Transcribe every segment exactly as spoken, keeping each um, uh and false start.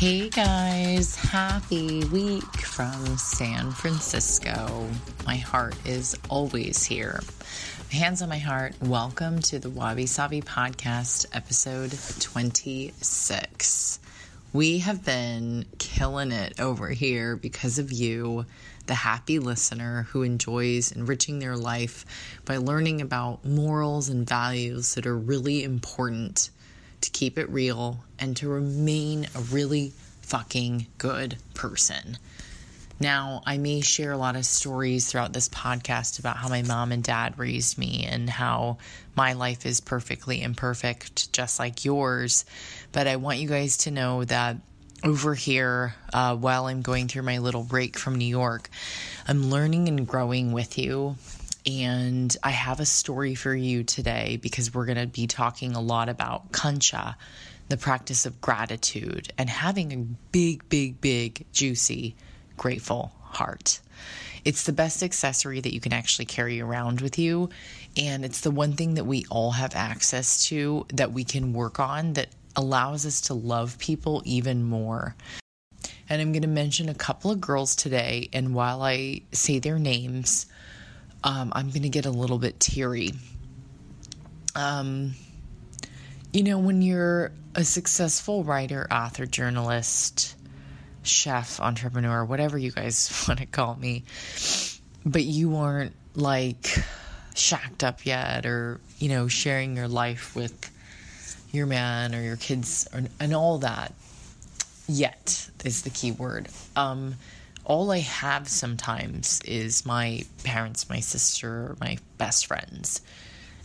Hey guys, happy week from San Francisco. My heart is always here. Hands on my heart, welcome to the Wabi Sabi podcast, episode twenty-six. We have been killing it over here because of you, the happy listener who enjoys enriching their life by learning about morals and values that are really important to keep it real, and to remain a really fucking good person. Now, I may share a lot of stories throughout this podcast about how my mom and dad raised me and how my life is perfectly imperfect, just like yours. But I want you guys to know that over here, uh, while I'm going through my little break from New York, I'm learning and growing with you. And I have a story for you today because we're going to be talking a lot about Kancha, the practice of gratitude, and having a big, big, big, juicy, grateful heart. It's the best accessory that you can actually carry around with you. And it's the one thing that we all have access to that we can work on that allows us to love people even more. And I'm going to mention a couple of girls today. And while I say their names, Um, I'm going to get a little bit teary. Um, you know, when you're a successful writer, author, journalist, chef, entrepreneur, whatever you guys want to call me, but you aren't like shacked up yet or, you know, sharing your life with your man or your kids or, and all that yet is the key word. Um, All I have sometimes is my parents, my sister, my best friends.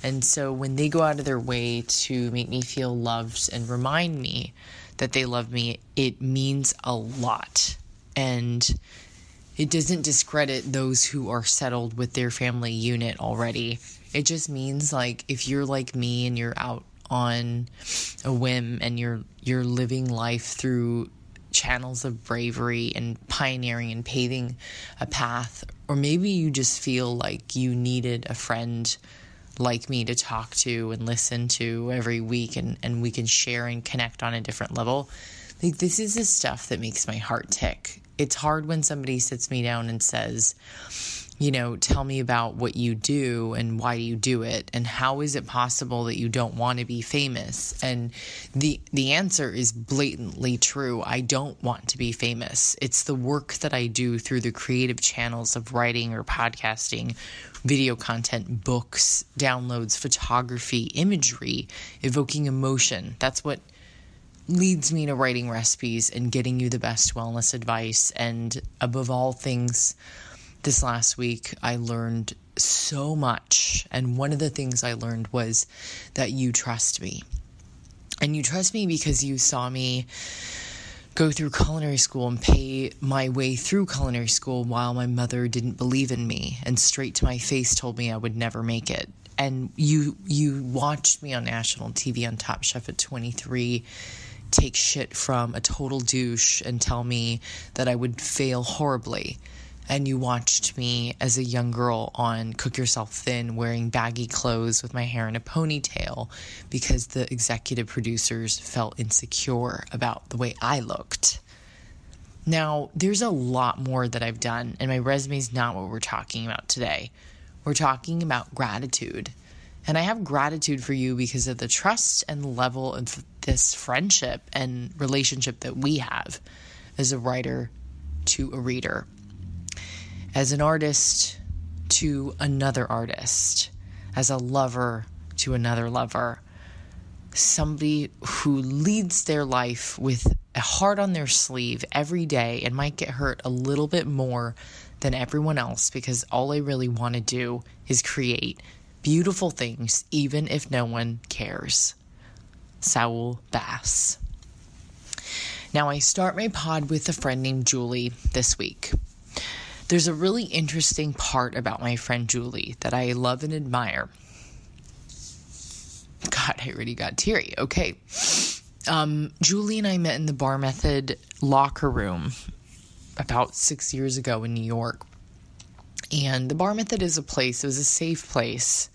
And so when they go out of their way to make me feel loved and remind me that they love me, it means a lot. And it doesn't discredit those who are settled with their family unit already. It just means like if you're like me and you're out on a whim and you're you're living life through channels of bravery and pioneering and paving a path, or maybe you just feel like you needed a friend like me to talk to and listen to every week and, and we can share and connect on a different level. Like, this is the stuff that makes my heart tick. It's hard when somebody sits me down and says, you know, tell me about what you do and why you do it and how is it possible that you don't want to be famous? And the the answer is blatantly true. I don't want to be famous. It's the work that I do through the creative channels of writing or podcasting, video content, books, downloads, photography, imagery, evoking emotion. That's what leads me to writing recipes and getting you the best wellness advice. And above all things, this last week, I learned so much, and one of the things I learned was that you trust me, and you trust me because you saw me go through culinary school and pay my way through culinary school while my mother didn't believe in me and straight to my face told me I would never make it. And you you watched me on national T V on Top Chef at twenty-three take shit from a total douche and tell me that I would fail horribly. And you watched me as a young girl on Cook Yourself Thin wearing baggy clothes with my hair in a ponytail because the executive producers felt insecure about the way I looked. Now, there's a lot more that I've done, and my resume is not what we're talking about today. We're talking about gratitude. And I have gratitude for you because of the trust and level of this friendship and relationship that we have as a writer to a reader, as an artist to another artist, as a lover to another lover, somebody who leads their life with a heart on their sleeve every day and might get hurt a little bit more than everyone else because all I really want to do is create beautiful things even if no one cares. Saul Bass. Now, I start my pod with a friend named Julie this week. There's a really interesting part about my friend Julie that I love and admire. God, I already got teary. Okay. Um, Julie and I met in the Bar Method locker room about six years ago in New York. And the Bar Method is a place, it was a safe place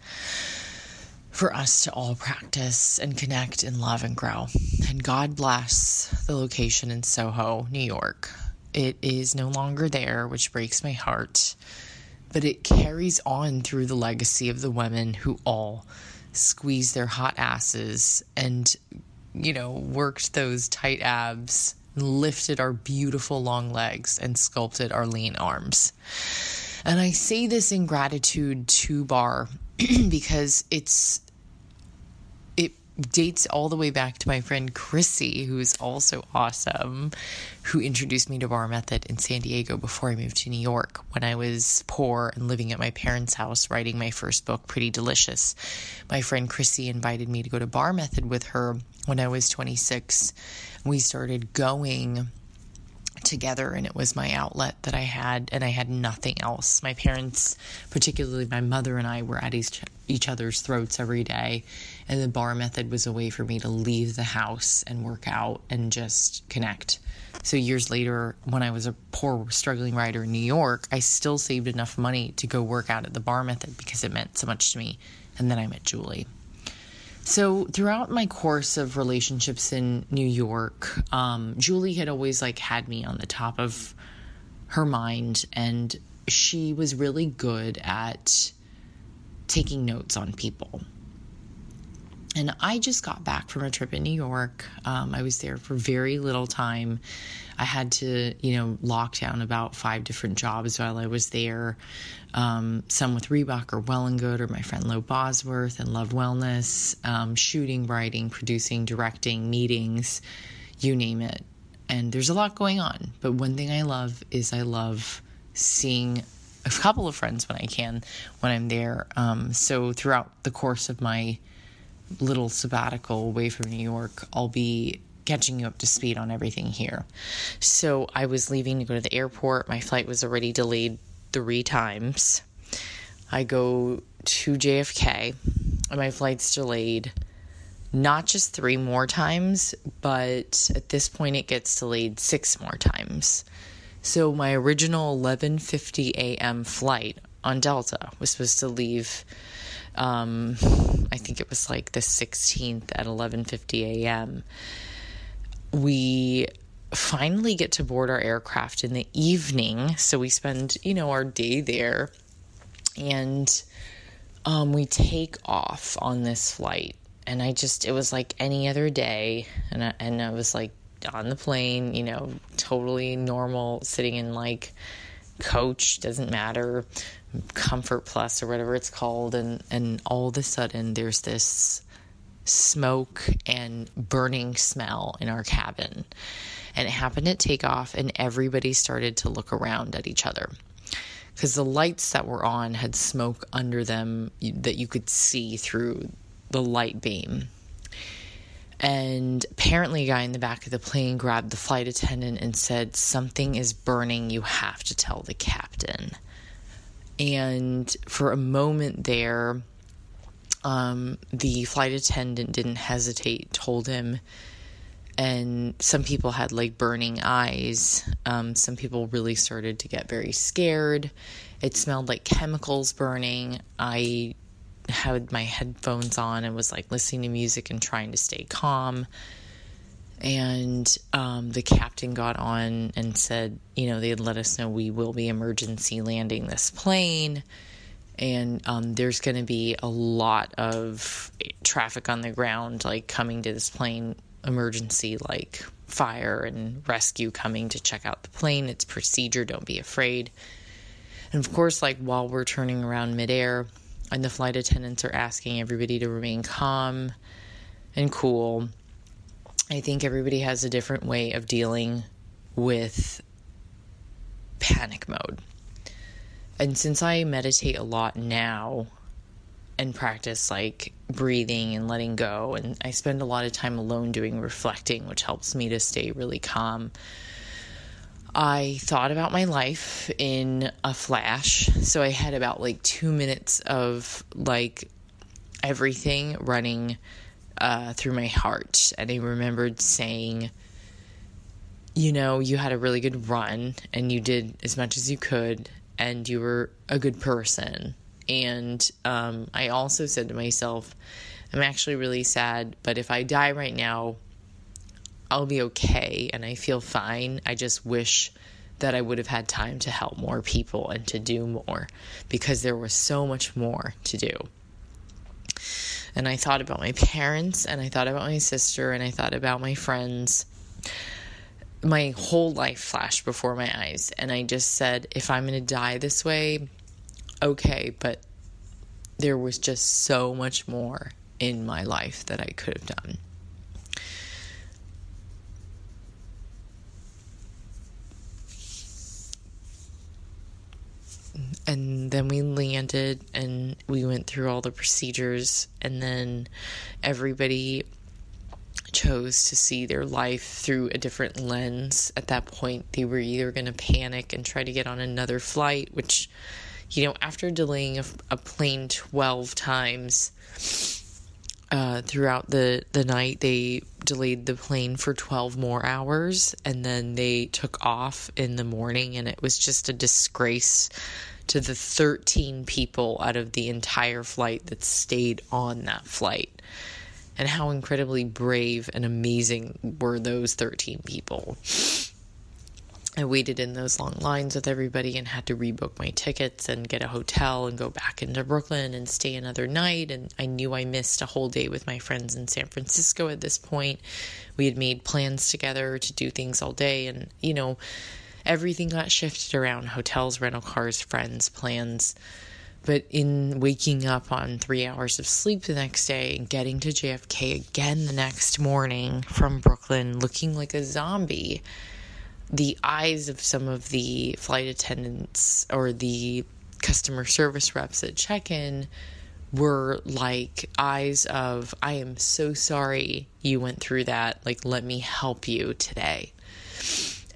for us to all practice and connect and love and grow. And God bless the location in Soho, New York. It is no longer there, which breaks my heart, but it carries on through the legacy of the women who all squeezed their hot asses and, you know, worked those tight abs, lifted our beautiful long legs, and sculpted our lean arms. And I say this in gratitude to Bar because it's it dates all the way back to my friend Chrissy, who is also awesome, who introduced me to Bar Method in San Diego before I moved to New York when I was poor and living at my parents' house writing my first book, Pretty Delicious. My friend Chrissy invited me to go to Bar Method with her when I was twenty-six. We started going together, and it was my outlet that I had, and I had nothing else. My parents, particularly my mother and I, were at each, each other's throats every day, and the Bar Method was a way for me to leave the house and work out and just connect. So years later, when I was a poor, struggling writer in New York, I still saved enough money to go work out at the Bar Method because it meant so much to me. And then I met Julie. So throughout my course of relationships in New York, um, Julie had always like had me on the top of her mind, and she was really good at taking notes on people. And I just got back from a trip in New York. Um, I was there for very little time. I had to, you know, lock down about five different jobs while I was there. Um, some with Reebok or Well and Good or my friend Lo Bosworth and Love Wellness, um, shooting, writing, producing, directing, meetings, you name it. And there's a lot going on. But one thing I love is I love seeing a couple of friends when I can, when I'm there. Um, so throughout the course of my little sabbatical away from New York, I'll be catching you up to speed on everything here. So I was leaving to go to the airport. My flight was already delayed three times. I go to J F K and my flight's delayed not just three more times, but at this point it gets delayed six more times. So my original eleven fifty a.m. flight on Delta was supposed to leave Um, I think it was like the sixteenth at eleven fifty a.m. We finally get to board our aircraft in the evening. So we spend, you know, our day there, and, um, we take off on this flight. And I just, it was like any other day. And I, and I was like on the plane, you know, totally normal, sitting in like coach, doesn't matter, Comfort Plus or whatever it's called, and and all of a sudden there's this smoke and burning smell in our cabin, and it happened at takeoff, and everybody started to look around at each other because the lights that were on had smoke under them that you could see through the light beam. And apparently a guy in the back of the plane grabbed the flight attendant and said, "Something is burning. You have to tell the captain." And for a moment there, um, the flight attendant didn't hesitate, told him. And some people had like burning eyes. Um, some people really started to get very scared. It smelled like chemicals burning. I had my headphones on and was like listening to music and trying to stay calm. And um, the captain got on and said, you know, they had let us know we will be emergency landing this plane. And um, there's going to be a lot of traffic on the ground, like coming to this plane, emergency, like fire and rescue coming to check out the plane. It's procedure. Don't be afraid. And of course, like while we're turning around midair and the flight attendants are asking everybody to remain calm and cool, I think everybody has a different way of dealing with panic mode. And since I meditate a lot now and practice like breathing and letting go, and I spend a lot of time alone doing reflecting, which helps me to stay really calm, I thought about my life in a flash. So I had about like two minutes of like everything running Uh, through my heart, and I remembered saying, you know, you had a really good run, and you did as much as you could, and you were a good person. And um, I also said to myself, I'm actually really sad, but if I die right now, I'll be okay and I feel fine. I just wish that I would have had time to help more people and to do more, because there was so much more to do. And I thought about my parents, and I thought about my sister, and I thought about my friends. My whole life flashed before my eyes, and I just said, if I'm going to die this way, okay, but there was just so much more in my life that I could have done. And then we landed and we went through all the procedures, and then everybody chose to see their life through a different lens. At that point, they were either going to panic and try to get on another flight, which, you know, after delaying a, a plane twelve times uh, throughout the, the night, they delayed the plane for twelve more hours, and then they took off in the morning, and it was just a disgrace to the thirteen people out of the entire flight that stayed on that flight. And how incredibly brave and amazing were those thirteen people. I waited in those long lines with everybody and had to rebook my tickets and get a hotel and go back into Brooklyn and stay another night. And I knew I missed a whole day with my friends in San Francisco at this point. We had made plans together to do things all day, and, you know, everything got shifted around: hotels, rental cars, friends, plans. But in waking up on three hours of sleep the next day and getting to J F K again the next morning from Brooklyn looking like a zombie, the eyes of some of the flight attendants or the customer service reps at check-in were like eyes of, I am so sorry you went through that. Like, let me help you today.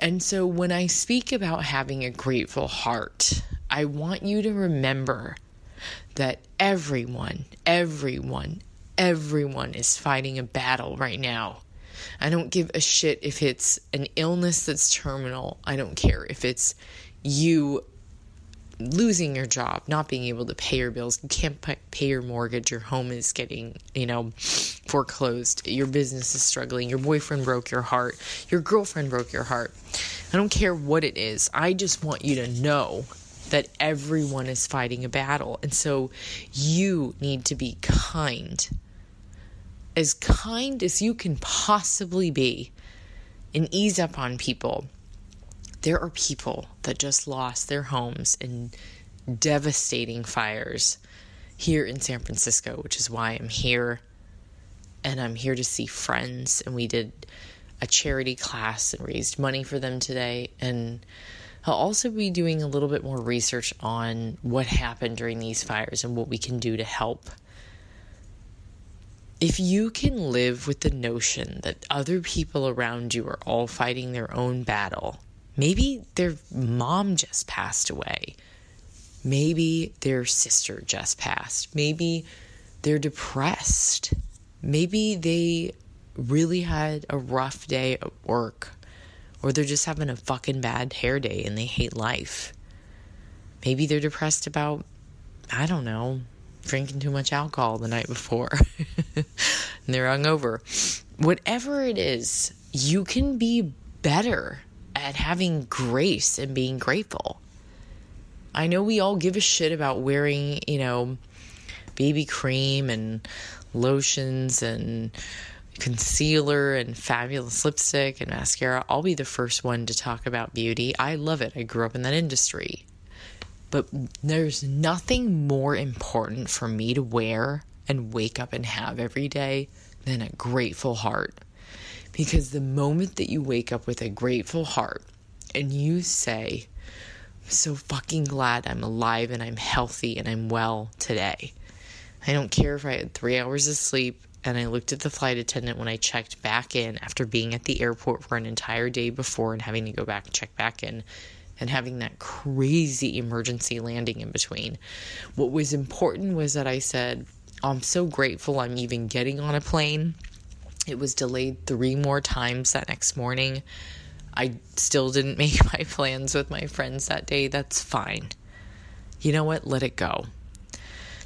And so when I speak about having a grateful heart, I want you to remember that everyone, everyone, everyone is fighting a battle right now. I don't give a shit if it's an illness that's terminal. I don't care if it's you losing your job, not being able to pay your bills. You can't pay your mortgage. Your home is getting, you know, foreclosed. Your business is struggling. Your boyfriend broke your heart. Your girlfriend broke your heart. I don't care what it is. I just want you to know that everyone is fighting a battle. And so you need to be kind, as kind as you can possibly be, and ease up on people. There are people that just lost their homes in devastating fires here in San Francisco, which is why I'm here. And I'm here to see friends, and we did a charity class and raised money for them today. And I'll also be doing a little bit more research on what happened during these fires and what we can do to help. If you can live with the notion that other people around you are all fighting their own battle, maybe their mom just passed away, maybe their sister just passed, maybe they're depressed, maybe they really had a rough day at work, or they're just having a fucking bad hair day and they hate life. Maybe they're depressed about, I don't know, drinking too much alcohol the night before and they're hungover. Whatever it is, you can be better at having grace and being grateful. I know we all give a shit about wearing, you know, B B cream and lotions and concealer and fabulous lipstick and mascara. I'll be the first one to talk about beauty. I love it. I grew up in that industry. But there's nothing more important for me to wear and wake up and have every day than a grateful heart. Because the moment that you wake up with a grateful heart and you say, I'm so fucking glad I'm alive and I'm healthy and I'm well today. I don't care if I had three hours of sleep and I looked at the flight attendant when I checked back in after being at the airport for an entire day before and having to go back and check back in, and having that crazy emergency landing in between. What was important was that I said, I'm so grateful I'm even getting on a plane. It was delayed three more times that next morning. I still didn't make my plans with my friends that day. That's fine. You know what? Let it go.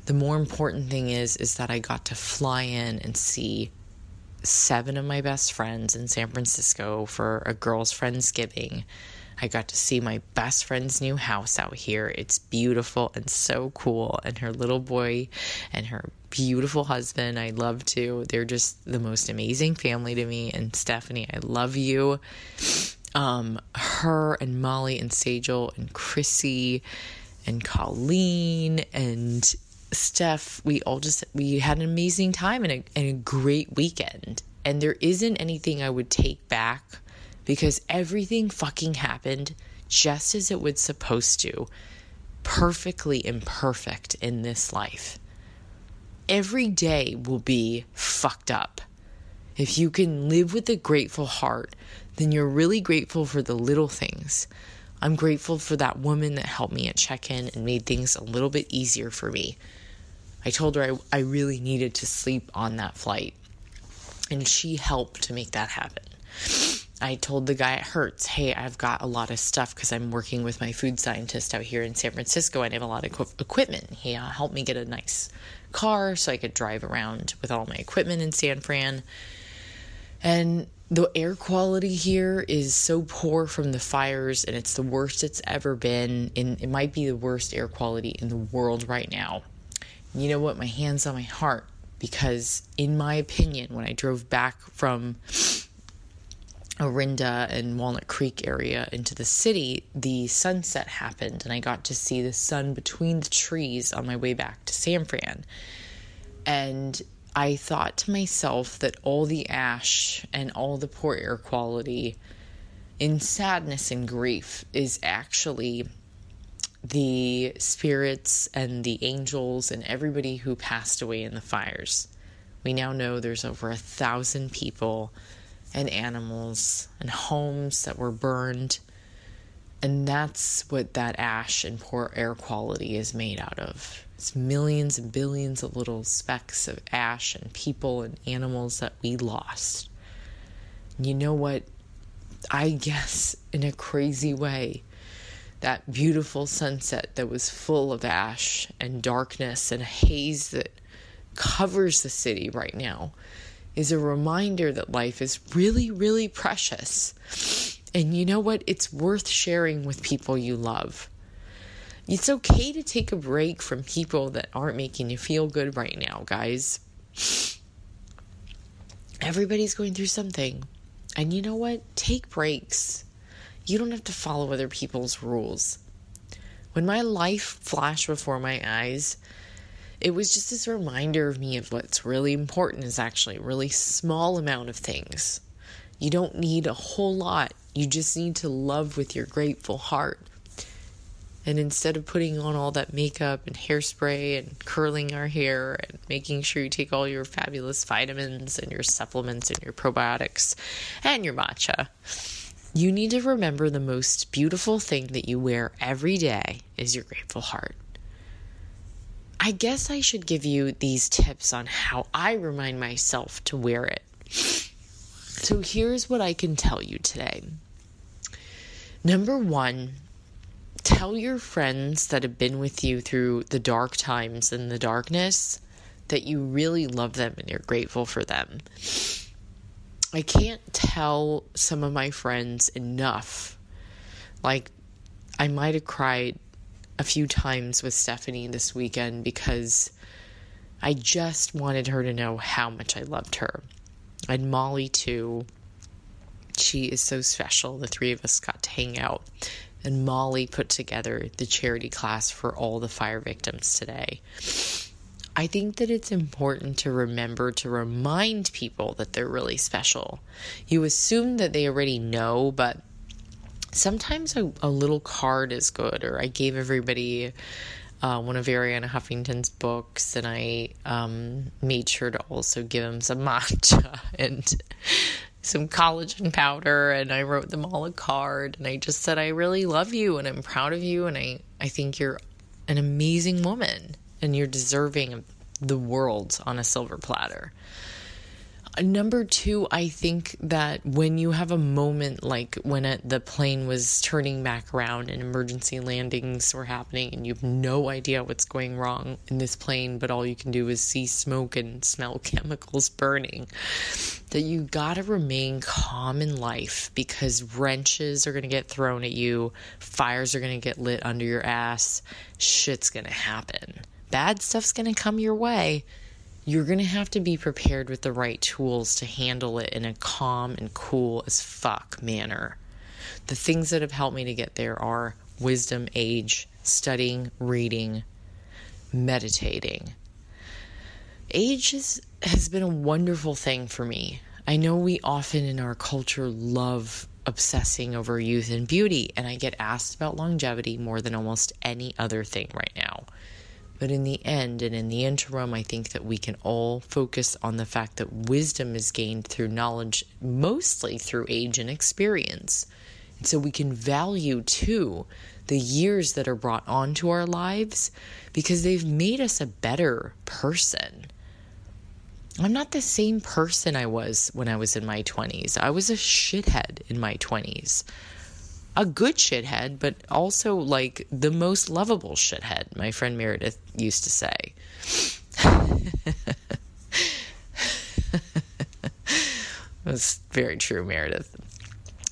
The more important thing is, is that I got to fly in and see seven of my best friends in San Francisco for a girls' Friendsgiving. I got to see my best friend's new house out here. It's beautiful and so cool. And her little boy and her beautiful husband, I love too. They're just the most amazing family to me. And Stephanie, I love you. Um, her and Molly and Sajal and Chrissy and Colleen and Steph, we all just, we had an amazing time and a, and a great weekend. And there isn't anything I would take back, because everything fucking happened just as it was supposed to. Perfectly imperfect in this life. Every day will be fucked up. If you can live with a grateful heart, then you're really grateful for the little things. I'm grateful for that woman that helped me at check-in and made things a little bit easier for me. I told her I, I really needed to sleep on that flight, and she helped to make that happen. I told the guy at Hertz, hey, I've got a lot of stuff because I'm working with my food scientist out here in San Francisco and I have a lot of equ- equipment. He uh, helped me get a nice car so I could drive around with all my equipment in San Fran. And the air quality here is so poor from the fires, and it's the worst it's ever been. And it might be the worst air quality in the world right now. You know what? My hand's on my heart, because in my opinion, when I drove back from Orinda and Walnut Creek area into the city, the sunset happened and I got to see the sun between the trees on my way back to San Fran. And I thought to myself that all the ash and all the poor air quality in sadness and grief is actually the spirits and the angels and everybody who passed away in the fires. We now know there's over a thousand people and animals and homes that were burned. And that's what that ash and poor air quality is made out of. It's millions and billions of little specks of ash and people and animals that we lost. And you know what? I guess in a crazy way, that beautiful sunset that was full of ash and darkness and a haze that covers the city right now is a reminder that life is really, really precious. And you know what? It's worth sharing with people you love. It's okay to take a break from people that aren't making you feel good right now, guys. Everybody's going through something. And you know what? Take breaks. You don't have to follow other people's rules. When my life flashed before my eyes, it was just this reminder of me of what's really important is actually a really small amount of things. You don't need a whole lot. You just need to love with your grateful heart. And instead of putting on all that makeup and hairspray and curling our hair and making sure you take all your fabulous vitamins and your supplements and your probiotics and your matcha, you need to remember the most beautiful thing that you wear every day is your grateful heart. I guess I should give you these tips on how I remind myself to wear it. So here's what I can tell you today. Number one, tell your friends that have been with you through the dark times and the darkness that you really love them and you're grateful for them. I can't tell some of my friends enough. Like, I might have cried a few times with Stephanie this weekend because I just wanted her to know how much I loved her. And Molly too. She is so special. The three of us got to hang out. And Molly put together the charity class for all the fire victims today. I think that it's important to remember to remind people that they're really special. You assume that they already know, but sometimes a, a little card is good. Or I gave everybody uh, one of Ariana Huffington's books, and I um, made sure to also give them some matcha and some collagen powder, and I wrote them all a card, and I just said, I really love you, and I'm proud of you, and I, I think you're an amazing woman, and you're deserving of the world on a silver platter. Number two, I think that when you have a moment like when a, the plane was turning back around and emergency landings were happening and you have no idea what's going wrong in this plane, but all you can do is see smoke and smell chemicals burning, that you gotta remain calm in life because wrenches are gonna get thrown at you, fires are gonna get lit under your ass, shit's gonna happen. Bad stuff's gonna come your way. You're going to have to be prepared with the right tools to handle it in a calm and cool as fuck manner. The things that have helped me to get there are wisdom, age, studying, reading, meditating. Age is, has been a wonderful thing for me. I know we often in our culture love obsessing over youth and beauty, and I get asked about longevity more than almost any other thing right now. But in the end and in the interim, I think that we can all focus on the fact that wisdom is gained through knowledge, mostly through age and experience. And so we can value, too, the years that are brought onto our lives because they've made us a better person. I'm not the same person I was when I was in my twenties. I was a shithead in my twenties. A good shithead, but also like the most lovable shithead, my friend Meredith used to say. That's very true, Meredith.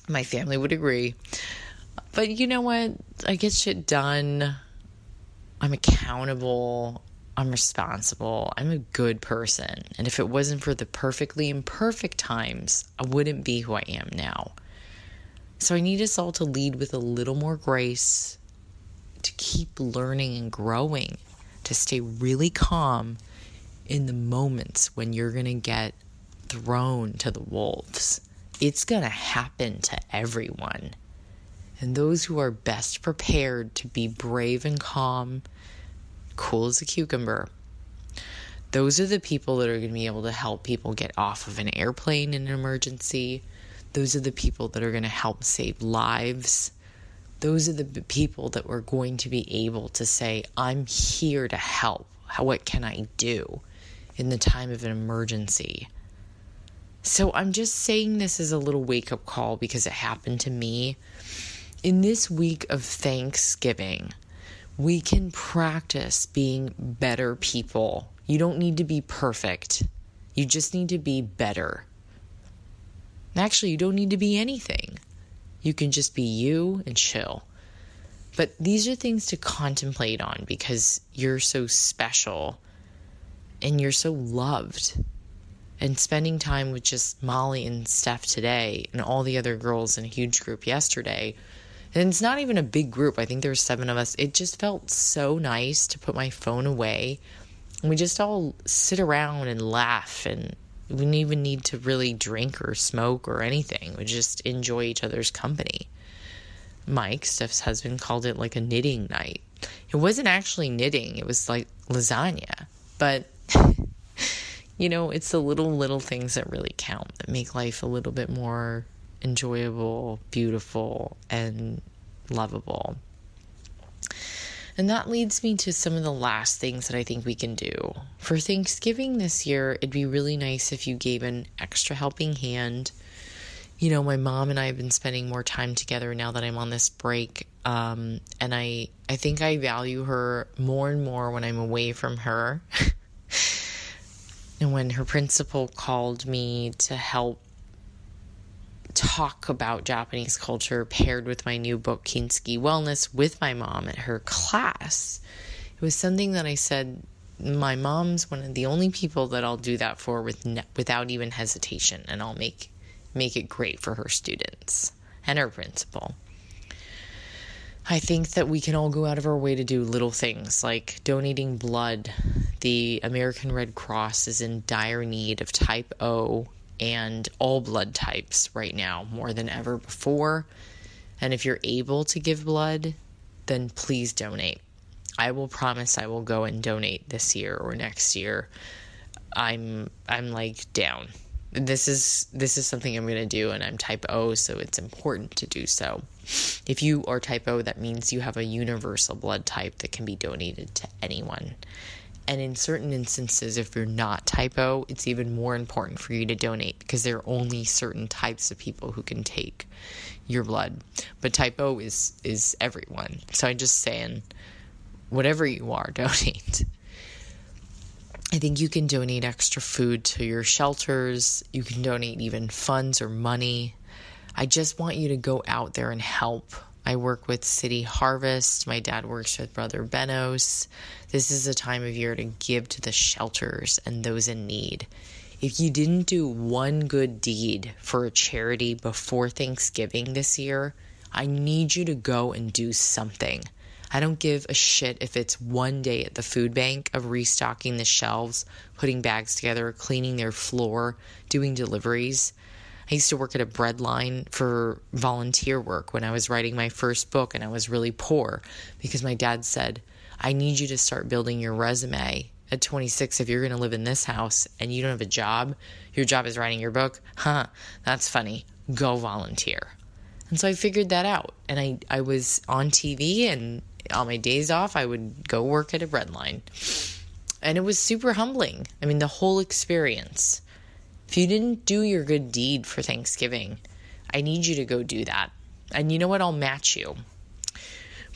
My family would agree. But you know what? I get shit done. I'm accountable. I'm responsible. I'm a good person. And if it wasn't for the perfectly imperfect times, I wouldn't be who I am now. So I need us all to lead with a little more grace, to keep learning and growing, to stay really calm in the moments when you're going to get thrown to the wolves. It's going to happen to everyone. And those who are best prepared to be brave and calm, cool as a cucumber, those are the people that are going to be able to help people get off of an airplane in an emergency. Those are the people that are going to help save lives. Those are the people that we're going to be able to say, I'm here to help. What can I do in the time of an emergency? So I'm just saying this as a little wake-up call because it happened to me. In this week of Thanksgiving, we can practice being better people. You don't need to be perfect. You just need to be better. Actually, you don't need to be anything. You can just be you and chill. But these are things to contemplate on because you're so special and you're so loved. And spending time with just Molly and Steph today and all the other girls in a huge group yesterday. And it's not even a big group. I think there were seven of us. It just felt so nice to put my phone away. And we just all sit around and laugh, and we didn't even need to really drink or smoke or anything. We just enjoy each other's company. Mike, Steph's husband, called it like a knitting night. It wasn't actually knitting. It was like lasagna. But, you know, it's the little, little things that really count, that make life a little bit more enjoyable, beautiful, and lovable. And that leads me to some of the last things that I think we can do. For Thanksgiving this year, it'd be really nice if you gave an extra helping hand. You know, my mom and I have been spending more time together now that I'm on this break. Um, and I, I think I value her more and more when I'm away from her. And when her principal called me to help talk about Japanese culture paired with my new book, Kintsugi Wellness, with my mom at her class, it was something that I said, my mom's one of the only people that I'll do that for with ne- without even hesitation, and I'll make make it great for her students and her principal. I think that we can all go out of our way to do little things like donating blood. The American Red Cross is in dire need of type O and all blood types right now more than ever before. And if you're able to give blood, then please donate. I will promise I will go and donate this year or next year. I'm I'm like down. This is this is something I'm going to do, and I'm type O, so it's important to do so. If you are type O, that means you have a universal blood type that can be donated to anyone. And in certain instances, if you're not type O, it's even more important for you to donate because there are only certain types of people who can take your blood. But type O is, is everyone. So I'm just saying, whatever you are, donate. I think you can donate extra food to your shelters. You can donate even funds or money. I just want you to go out there and help. I work with City Harvest. My dad works with Brother Benos. This is a time of year to give to the shelters and those in need. If you didn't do one good deed for a charity before Thanksgiving this year, I need you to go and do something. I don't give a shit if it's one day at the food bank of restocking the shelves, putting bags together, cleaning their floor, doing deliveries. I used to work at a bread line for volunteer work when I was writing my first book and I was really poor because my dad said, I need you to start building your resume at twenty-six if you're going to live in this house and you don't have a job. Your job is writing your book. Huh, that's funny. Go volunteer. And so I figured that out. And I, I was on T V and on my days off, I would go work at a bread line. And it was super humbling. I mean, the whole experience. If you didn't do your good deed for Thanksgiving, I need you to go do that. And you know what? I'll match you.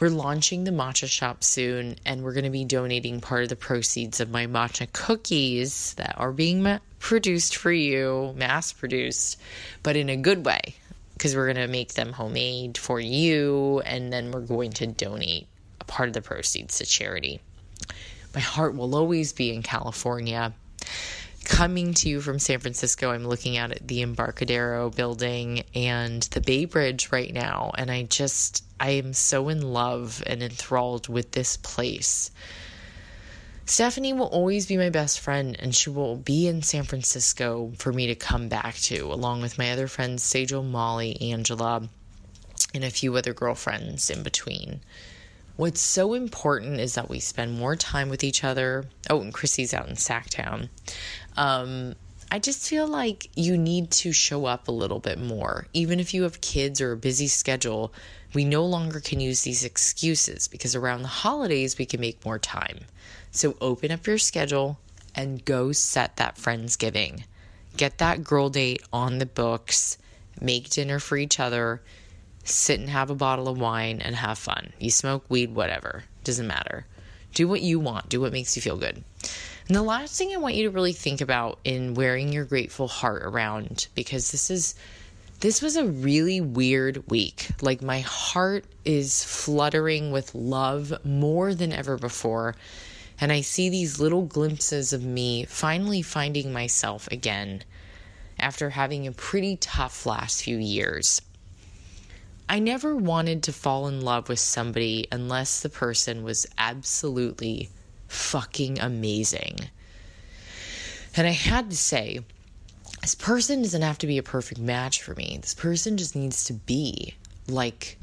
We're launching the matcha shop soon, and we're going to be donating part of the proceeds of my matcha cookies that are being ma- produced for you, mass produced, but in a good way, because we're going to make them homemade for you, and then we're going to donate a part of the proceeds to charity. My heart will always be in California. Coming to you from San Francisco, I'm looking out at the Embarcadero building and the Bay Bridge right now, and I just, I am so in love and enthralled with this place. Stephanie will always be my best friend, and she will be in San Francisco for me to come back to, along with my other friends, Sejal, Molly, Angela, and a few other girlfriends in between. What's so important is that we spend more time with each other. Oh, and Chrissy's out in Sacktown. Um, I just feel like you need to show up a little bit more. Even if you have kids or a busy schedule, we no longer can use these excuses because around the holidays, we can make more time. So open up your schedule and go set that Friendsgiving. Get that girl date on the books. Make dinner for each other. Sit and have a bottle of wine and have fun. You smoke weed, whatever. Doesn't matter. Do what you want. Do what makes you feel good. And the last thing I want you to really think about in wearing your grateful heart around, because this is, this was a really weird week. Like my heart is fluttering with love more than ever before. And I see these little glimpses of me finally finding myself again after having a pretty tough last few years. I never wanted to fall in love with somebody unless the person was absolutely fucking amazing. And I had to say, this person doesn't have to be a perfect match for me. This person just needs to be like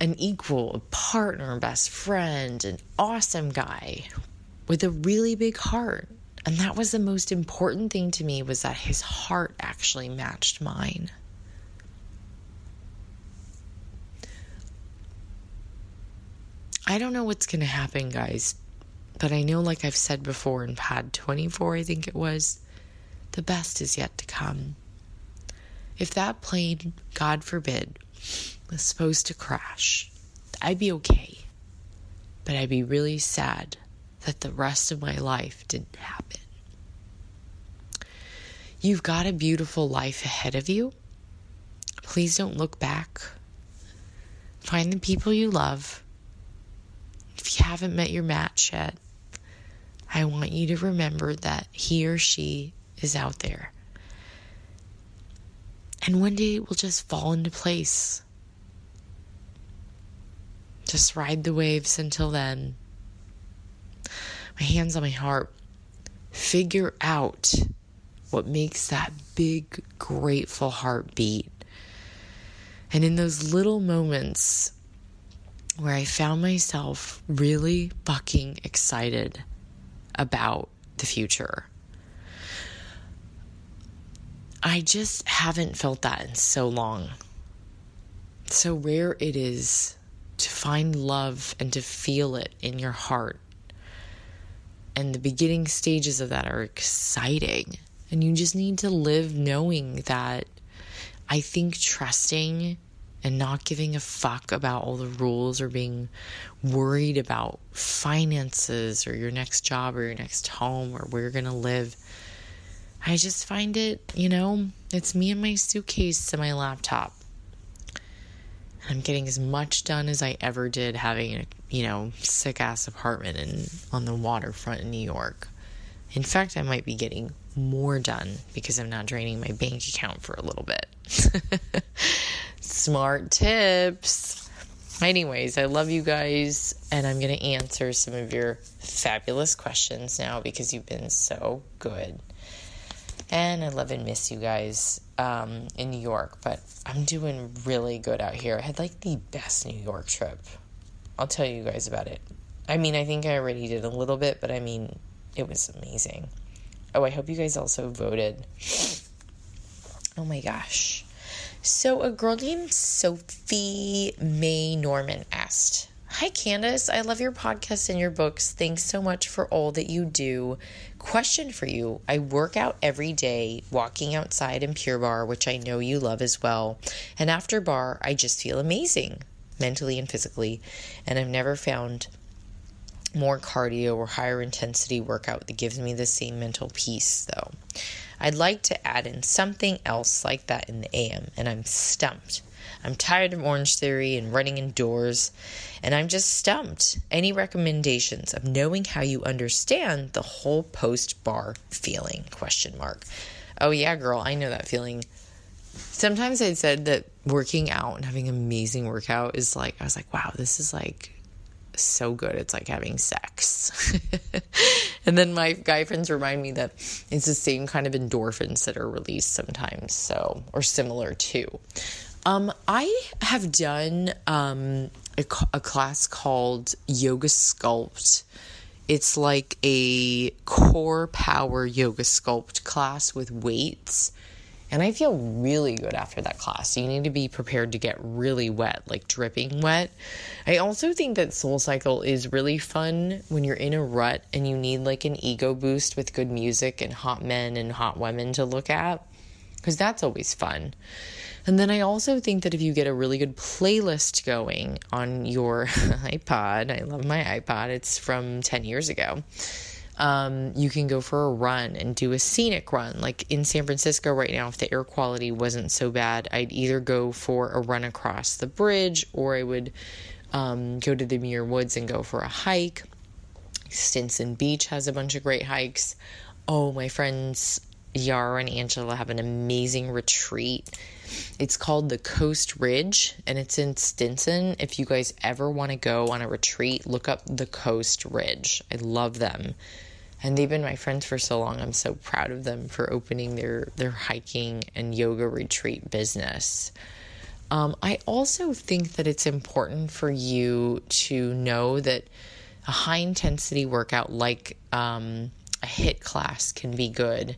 an equal, a partner, best friend, an awesome guy with a really big heart. And that was the most important thing to me, was that his heart actually matched mine. I don't know what's going to happen, guys, but I know, like I've said before in Pod twenty-four, I think it was, the best is yet to come. If that plane, God forbid, was supposed to crash, I'd be okay, but I'd be really sad that the rest of my life didn't happen. You've got a beautiful life ahead of you. Please don't look back. Find the people you love. If you haven't met your match yet, I want you to remember that he or she is out there. And one day it will just fall into place. Just ride the waves until then. My hands on my heart, figure out what makes that big, grateful heart beat. And in those little moments where I found myself really fucking excited about the future, I just haven't felt that in so long. So rare it is to find love and to feel it in your heart. And the beginning stages of that are exciting. And you just need to live knowing that. I think trusting and not giving a fuck about all the rules or being worried about finances or your next job or your next home or where you're going to live. I just find it, you know, it's me and my suitcase and my laptop. I'm getting as much done as I ever did having a, you know, sick-ass apartment in, on the waterfront in New York. In fact, I might be getting more done because I'm not draining my bank account for a little bit. Smart tips. Anyways, I love you guys, and I'm going to answer some of your fabulous questions now because you've been so good. And I love and miss you guys um, in New York, but I'm doing really good out here. I had like the best New York trip. I'll tell you guys about it. I mean, I think I already did a little bit, but I mean, it was amazing. Oh, I hope you guys also voted. Oh my gosh. So a girl named Sophie May Norman asked, "Hi Candace, I love your podcast and your books. Thanks so much for all that you do. Question for you. I work out every day, walking outside in Pure Bar, which I know you love as well. And after bar, I just feel amazing, mentally and physically. And I've never found more cardio or higher intensity workout that gives me the same mental peace, though. I'd like to add in something else like that in the A M, and I'm stumped. I'm tired of Orange Theory and running indoors, and I'm just stumped. Any recommendations of knowing how you understand the whole post-bar feeling? Question mark. Oh, yeah, girl, I know that feeling. Sometimes I said that working out and having an amazing workout is like, I was like, wow, this is like so good. It's like having sex. And then my guy friends remind me that it's the same kind of endorphins that are released sometimes, so, or similar to. Um, I have done um, a, a class called Yoga Sculpt. It's like a Core Power Yoga Sculpt class with weights. And I feel really good after that class. You need to be prepared to get really wet, like dripping wet. I also think that SoulCycle is really fun when you're in a rut and you need like an ego boost with good music and hot men and hot women to look at, because that's always fun. And then I also think that if you get a really good playlist going on your iPod, I love my iPod, it's from ten years ago. Um, you can go for a run and do a scenic run. Like in San Francisco right now, if the air quality wasn't so bad, I'd either go for a run across the bridge, or I would um, go to the Muir Woods and go for a hike. Stinson Beach has a bunch of great hikes. Oh, my friends Yara and Angela have an amazing retreat. It's called the Coast Ridge, and it's in Stinson. If you guys ever want to go on a retreat, look up the Coast Ridge. I love them. And they've been my friends for so long. I'm so proud of them for opening their, their hiking and yoga retreat business. Um, I also think that it's important for you to know that a high-intensity workout like um, a HIIT class can be good.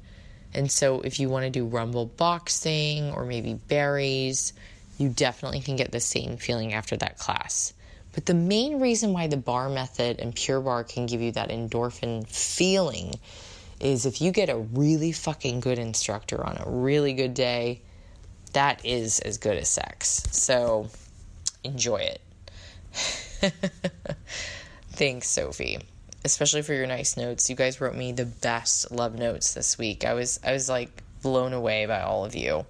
And so if you want to do Rumble boxing or maybe berries, you definitely can get the same feeling after that class. But the main reason why the Bar Method and Pure Bar can give you that endorphin feeling is if you get a really fucking good instructor on a really good day, that is as good as sex. So enjoy it. Thanks, Sophie. Especially for your nice notes. You guys wrote me the best love notes this week. I was, I was like blown away by all of you.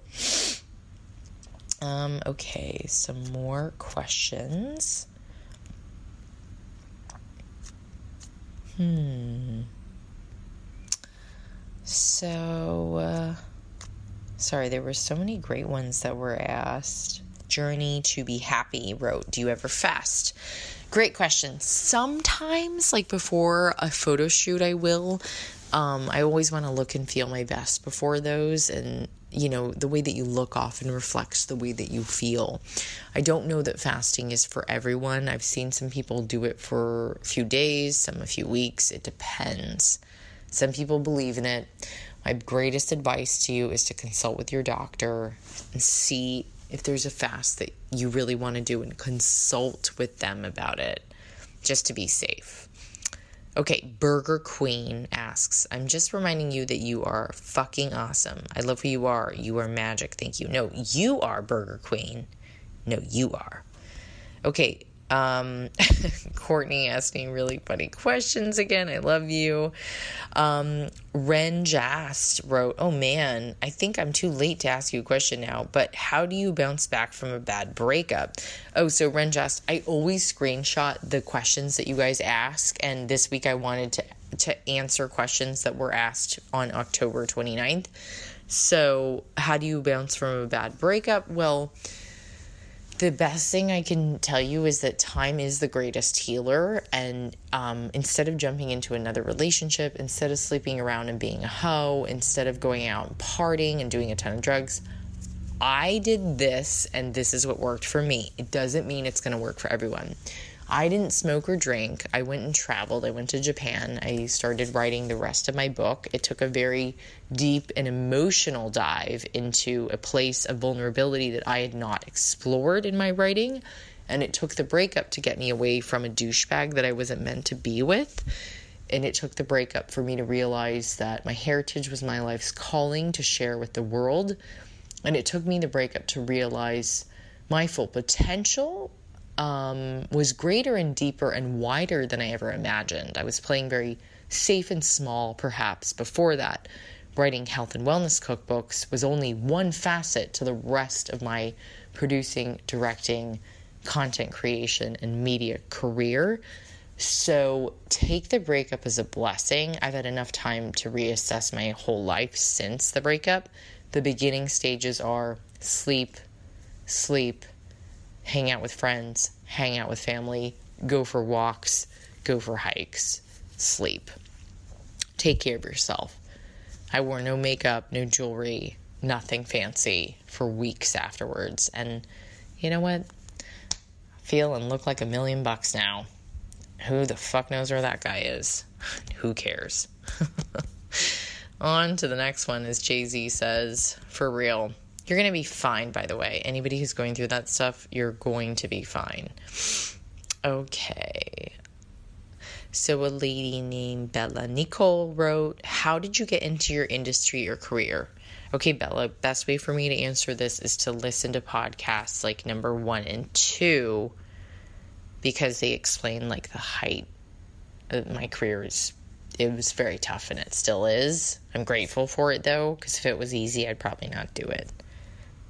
Um, okay. Some more questions. Hmm. So, uh, sorry, there were so many great ones that were asked. Journey to Be Happy wrote, do you ever fast? Great question. Sometimes, like before a photo shoot, I will. Um, I always want to look and feel my best before those. And, you know, the way that you look often reflects the way that you feel. I don't know that fasting is for everyone. I've seen some people do it for a few days, some a few weeks. It depends. Some people believe in it. My greatest advice to you is to consult with your doctor and see if there's a fast that you really want to do, and consult with them about it just to be safe. Okay, Burger Queen asks, I'm just reminding you that you are fucking awesome. I love who you are. You are magic. Thank you. No, you are, Burger Queen. No, you are. Okay, um, Courtney asking really funny questions again. I love you. Um, Ren Jast wrote, oh man, I think I'm too late to ask you a question now, but how do you bounce back from a bad breakup? Oh, so Ren Jast, I always screenshot the questions that you guys ask, and this week I wanted to to answer questions that were asked on October twenty-ninth. So how do you bounce from a bad breakup? Well, the best thing I can tell you is that time is the greatest healer. And um, instead of jumping into another relationship, instead of sleeping around and being a hoe, instead of going out and partying and doing a ton of drugs, I did this, and this is what worked for me. It doesn't mean it's going to work for everyone. I didn't smoke or drink. I went and traveled. I went to Japan. I started writing the rest of my book. It took a very deep and emotional dive into a place of vulnerability that I had not explored in my writing. And it took the breakup to get me away from a douchebag that I wasn't meant to be with. And it took the breakup for me to realize that my heritage was my life's calling to share with the world. And it took me the breakup to realize my full potential Um, was greater and deeper and wider than I ever imagined. I was playing very safe and small, perhaps, before that. Writing health and wellness cookbooks was only one facet to the rest of my producing, directing, content creation, and media career. So take the breakup as a blessing. I've had enough time to reassess my whole life since the breakup. The beginning stages are sleep, sleep, hang out with friends, hang out with family, go for walks, go for hikes, sleep. Take care of yourself. I wore no makeup, no jewelry, nothing fancy for weeks afterwards. And you know what? I feel and look like a million bucks now. Who the fuck knows where that guy is? Who cares? On to the next one, as Jay-Z says, for real. You're going to be fine, by the way. Anybody who's going through that stuff, you're going to be fine. Okay. So a lady named Bella Nicole wrote, how did you get into your industry or career? Okay, Bella, best way for me to answer this is to listen to podcasts like number one and two, because they explain like the height of my career is... It was very tough, and it still is. I'm grateful for it, though, because if it was easy, I'd probably not do it.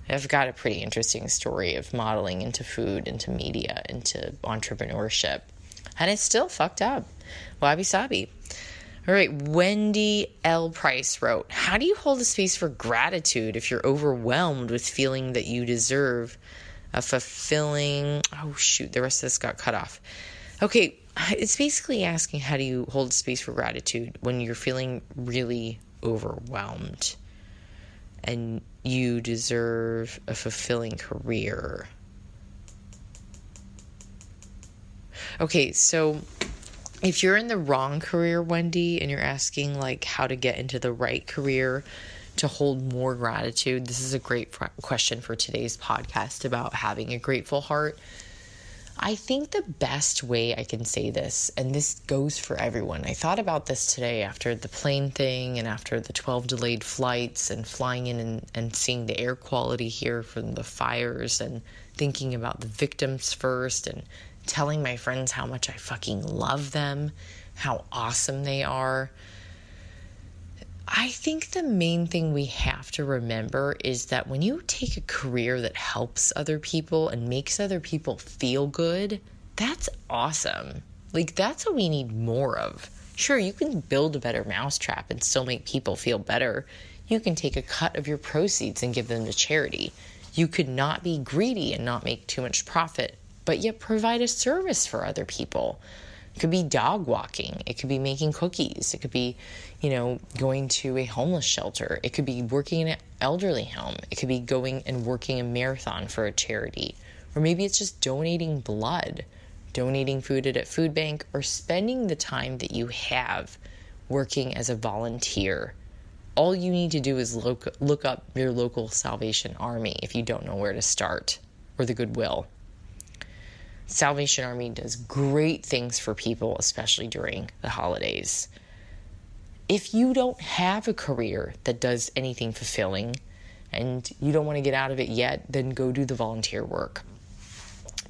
I've got a pretty interesting story of modeling into food, into media, into entrepreneurship. And it's still fucked up. Wabi Sabi. All right, Wendy L. Price wrote, how do you hold a space for gratitude if you're overwhelmed with feeling that you deserve a fulfilling... Oh, shoot, the rest of this got cut off. Okay, it's basically asking how do you hold space for gratitude when you're feeling really overwhelmed and you deserve a fulfilling career. Okay, so if you're in the wrong career, Wendy, and you're asking like how to get into the right career to hold more gratitude, this is a great pr- question for today's podcast about having a grateful heart. I think the best way I can say this, and this goes for everyone, I thought about this today after the plane thing and after the twelve delayed flights and flying in and, and seeing the air quality here from the fires and thinking about the victims first and telling my friends how much I fucking love them, how awesome they are. I think the main thing we have to remember is that when you take a career that helps other people and makes other people feel good, that's awesome. Like, that's what we need more of. Sure, you can build a better mousetrap and still make people feel better. You can take a cut of your proceeds and give them to charity. You could not be greedy and not make too much profit, but yet provide a service for other people. It could be dog walking. It could be making cookies. It could be, you know, going to a homeless shelter. It could be working in an elderly home. It could be going and working a marathon for a charity. Or maybe it's just donating blood, donating food at a food bank, or spending the time that you have working as a volunteer all you need to do is look, look up your local Salvation Army if you don't know where to start, or the Goodwill. Salvation Army does great things for people, especially during the holidays. If you don't have a career that does anything fulfilling and you don't want to get out of it yet, then go do the volunteer work.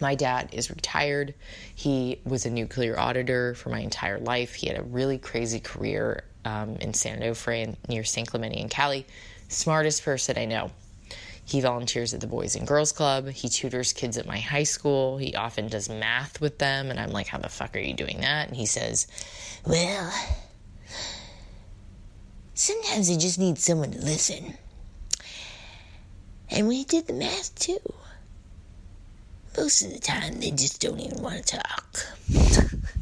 My dad is retired. He was a nuclear auditor for my entire life. He had a really crazy career um, in San Onofre near San Clemente and Cali. Smartest person I know. He volunteers at the Boys and Girls Club. He tutors kids at my high school. He often does math with them. And I'm like, how the fuck are you doing that? And he says, well, sometimes I just need someone to listen. And we did the math too. Most of the time, they just don't even want to talk.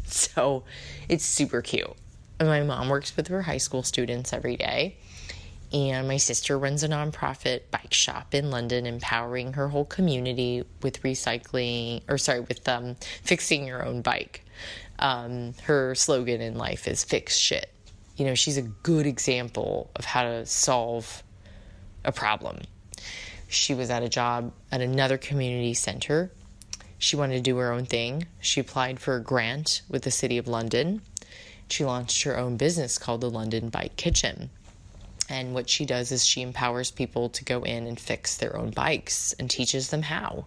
So it's super cute. And my mom works with her high school students every day. And my sister runs a nonprofit bike shop in London, empowering her whole community with recycling, or sorry, with um, fixing your own bike. Um, her slogan in life is fix shit. You know, she's a good example of how to solve a problem. She was at a job at another community center. She wanted to do her own thing. She applied for a grant with the City of London. She launched her own business called the London Bike Kitchen. And what she does is she empowers people to go in and fix their own bikes and teaches them how.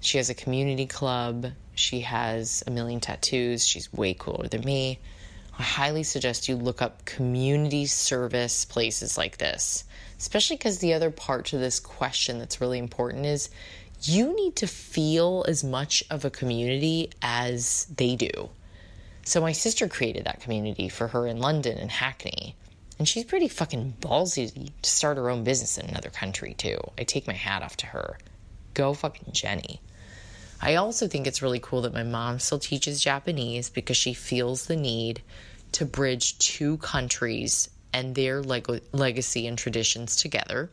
She has a community club. She has a million tattoos. She's way cooler than me. I highly suggest you look up community service places like this, especially because the other part to this question that's really important is you need to feel as much of a community as they do. So my sister created that community for her in London and Hackney. And she's pretty fucking ballsy to start her own business in another country, too. I take my hat off to her. Go fucking Jenny. I also think it's really cool that my mom still teaches Japanese because she feels the need to bridge two countries and their leg- legacy and traditions together.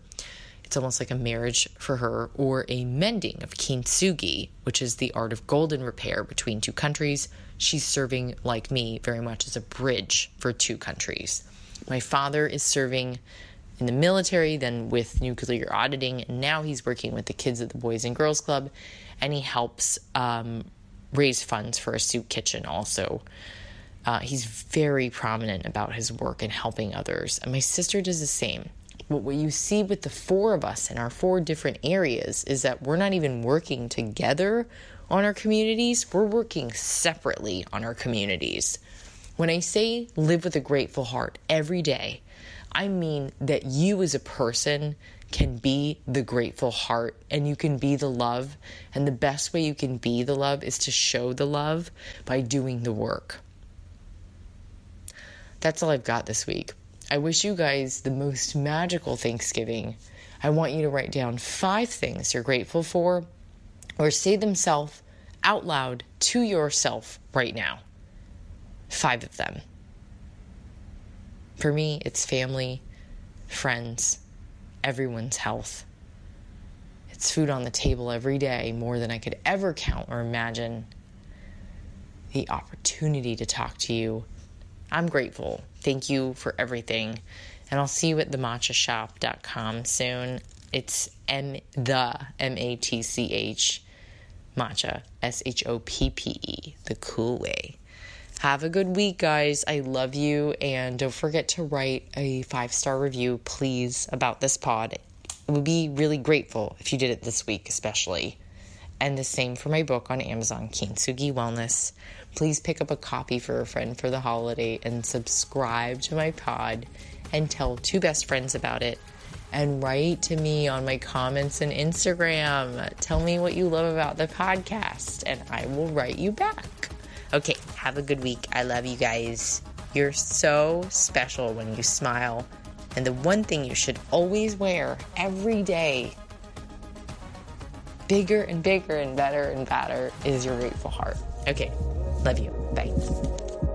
It's almost like a marriage for her, or a mending of kintsugi, which is the art of golden repair between two countries. She's serving, like me, very much as a bridge for two countries. My father is serving in the military, then with nuclear auditing, and now he's working with the kids at the Boys and Girls Club, and he helps um, raise funds for a soup kitchen also. Uh, he's very prominent about his work and helping others, and my sister does the same. But what you see with the four of us in our four different areas is that we're not even working together on our communities. We're working separately on our communities. When I say live with a grateful heart every day, I mean that you as a person can be the grateful heart, and you can be the love. And the best way you can be the love is to show the love by doing the work. That's all I've got this week. I wish you guys the most magical Thanksgiving. I want you to write down five things you're grateful for, or say themselves out loud to yourself right now. Five of them. For me, it's family, friends, everyone's health. It's food on the table every day, more than I could ever count or imagine. The opportunity to talk to you. I'm grateful. Thank you for everything. And I'll see you at the matcha shop dot com soon. It's M the M A T C H matcha, S H O P P E, the cool way. Have a good week, guys. I love you. And don't forget to write a five-star review, please, about this pod. It would be really grateful if you did it this week, especially. And the same for my book on Amazon, Kintsugi Wellness. Please pick up a copy for a friend for the holiday and subscribe to my pod and tell two best friends about it. And write to me on my comments and Instagram. Tell me what you love about the podcast, and I will write you back. Okay, have a good week. I love you guys. You're so special when you smile. And the one thing you should always wear every day, bigger and bigger and better and better, is your grateful heart. Okay, love you. Bye.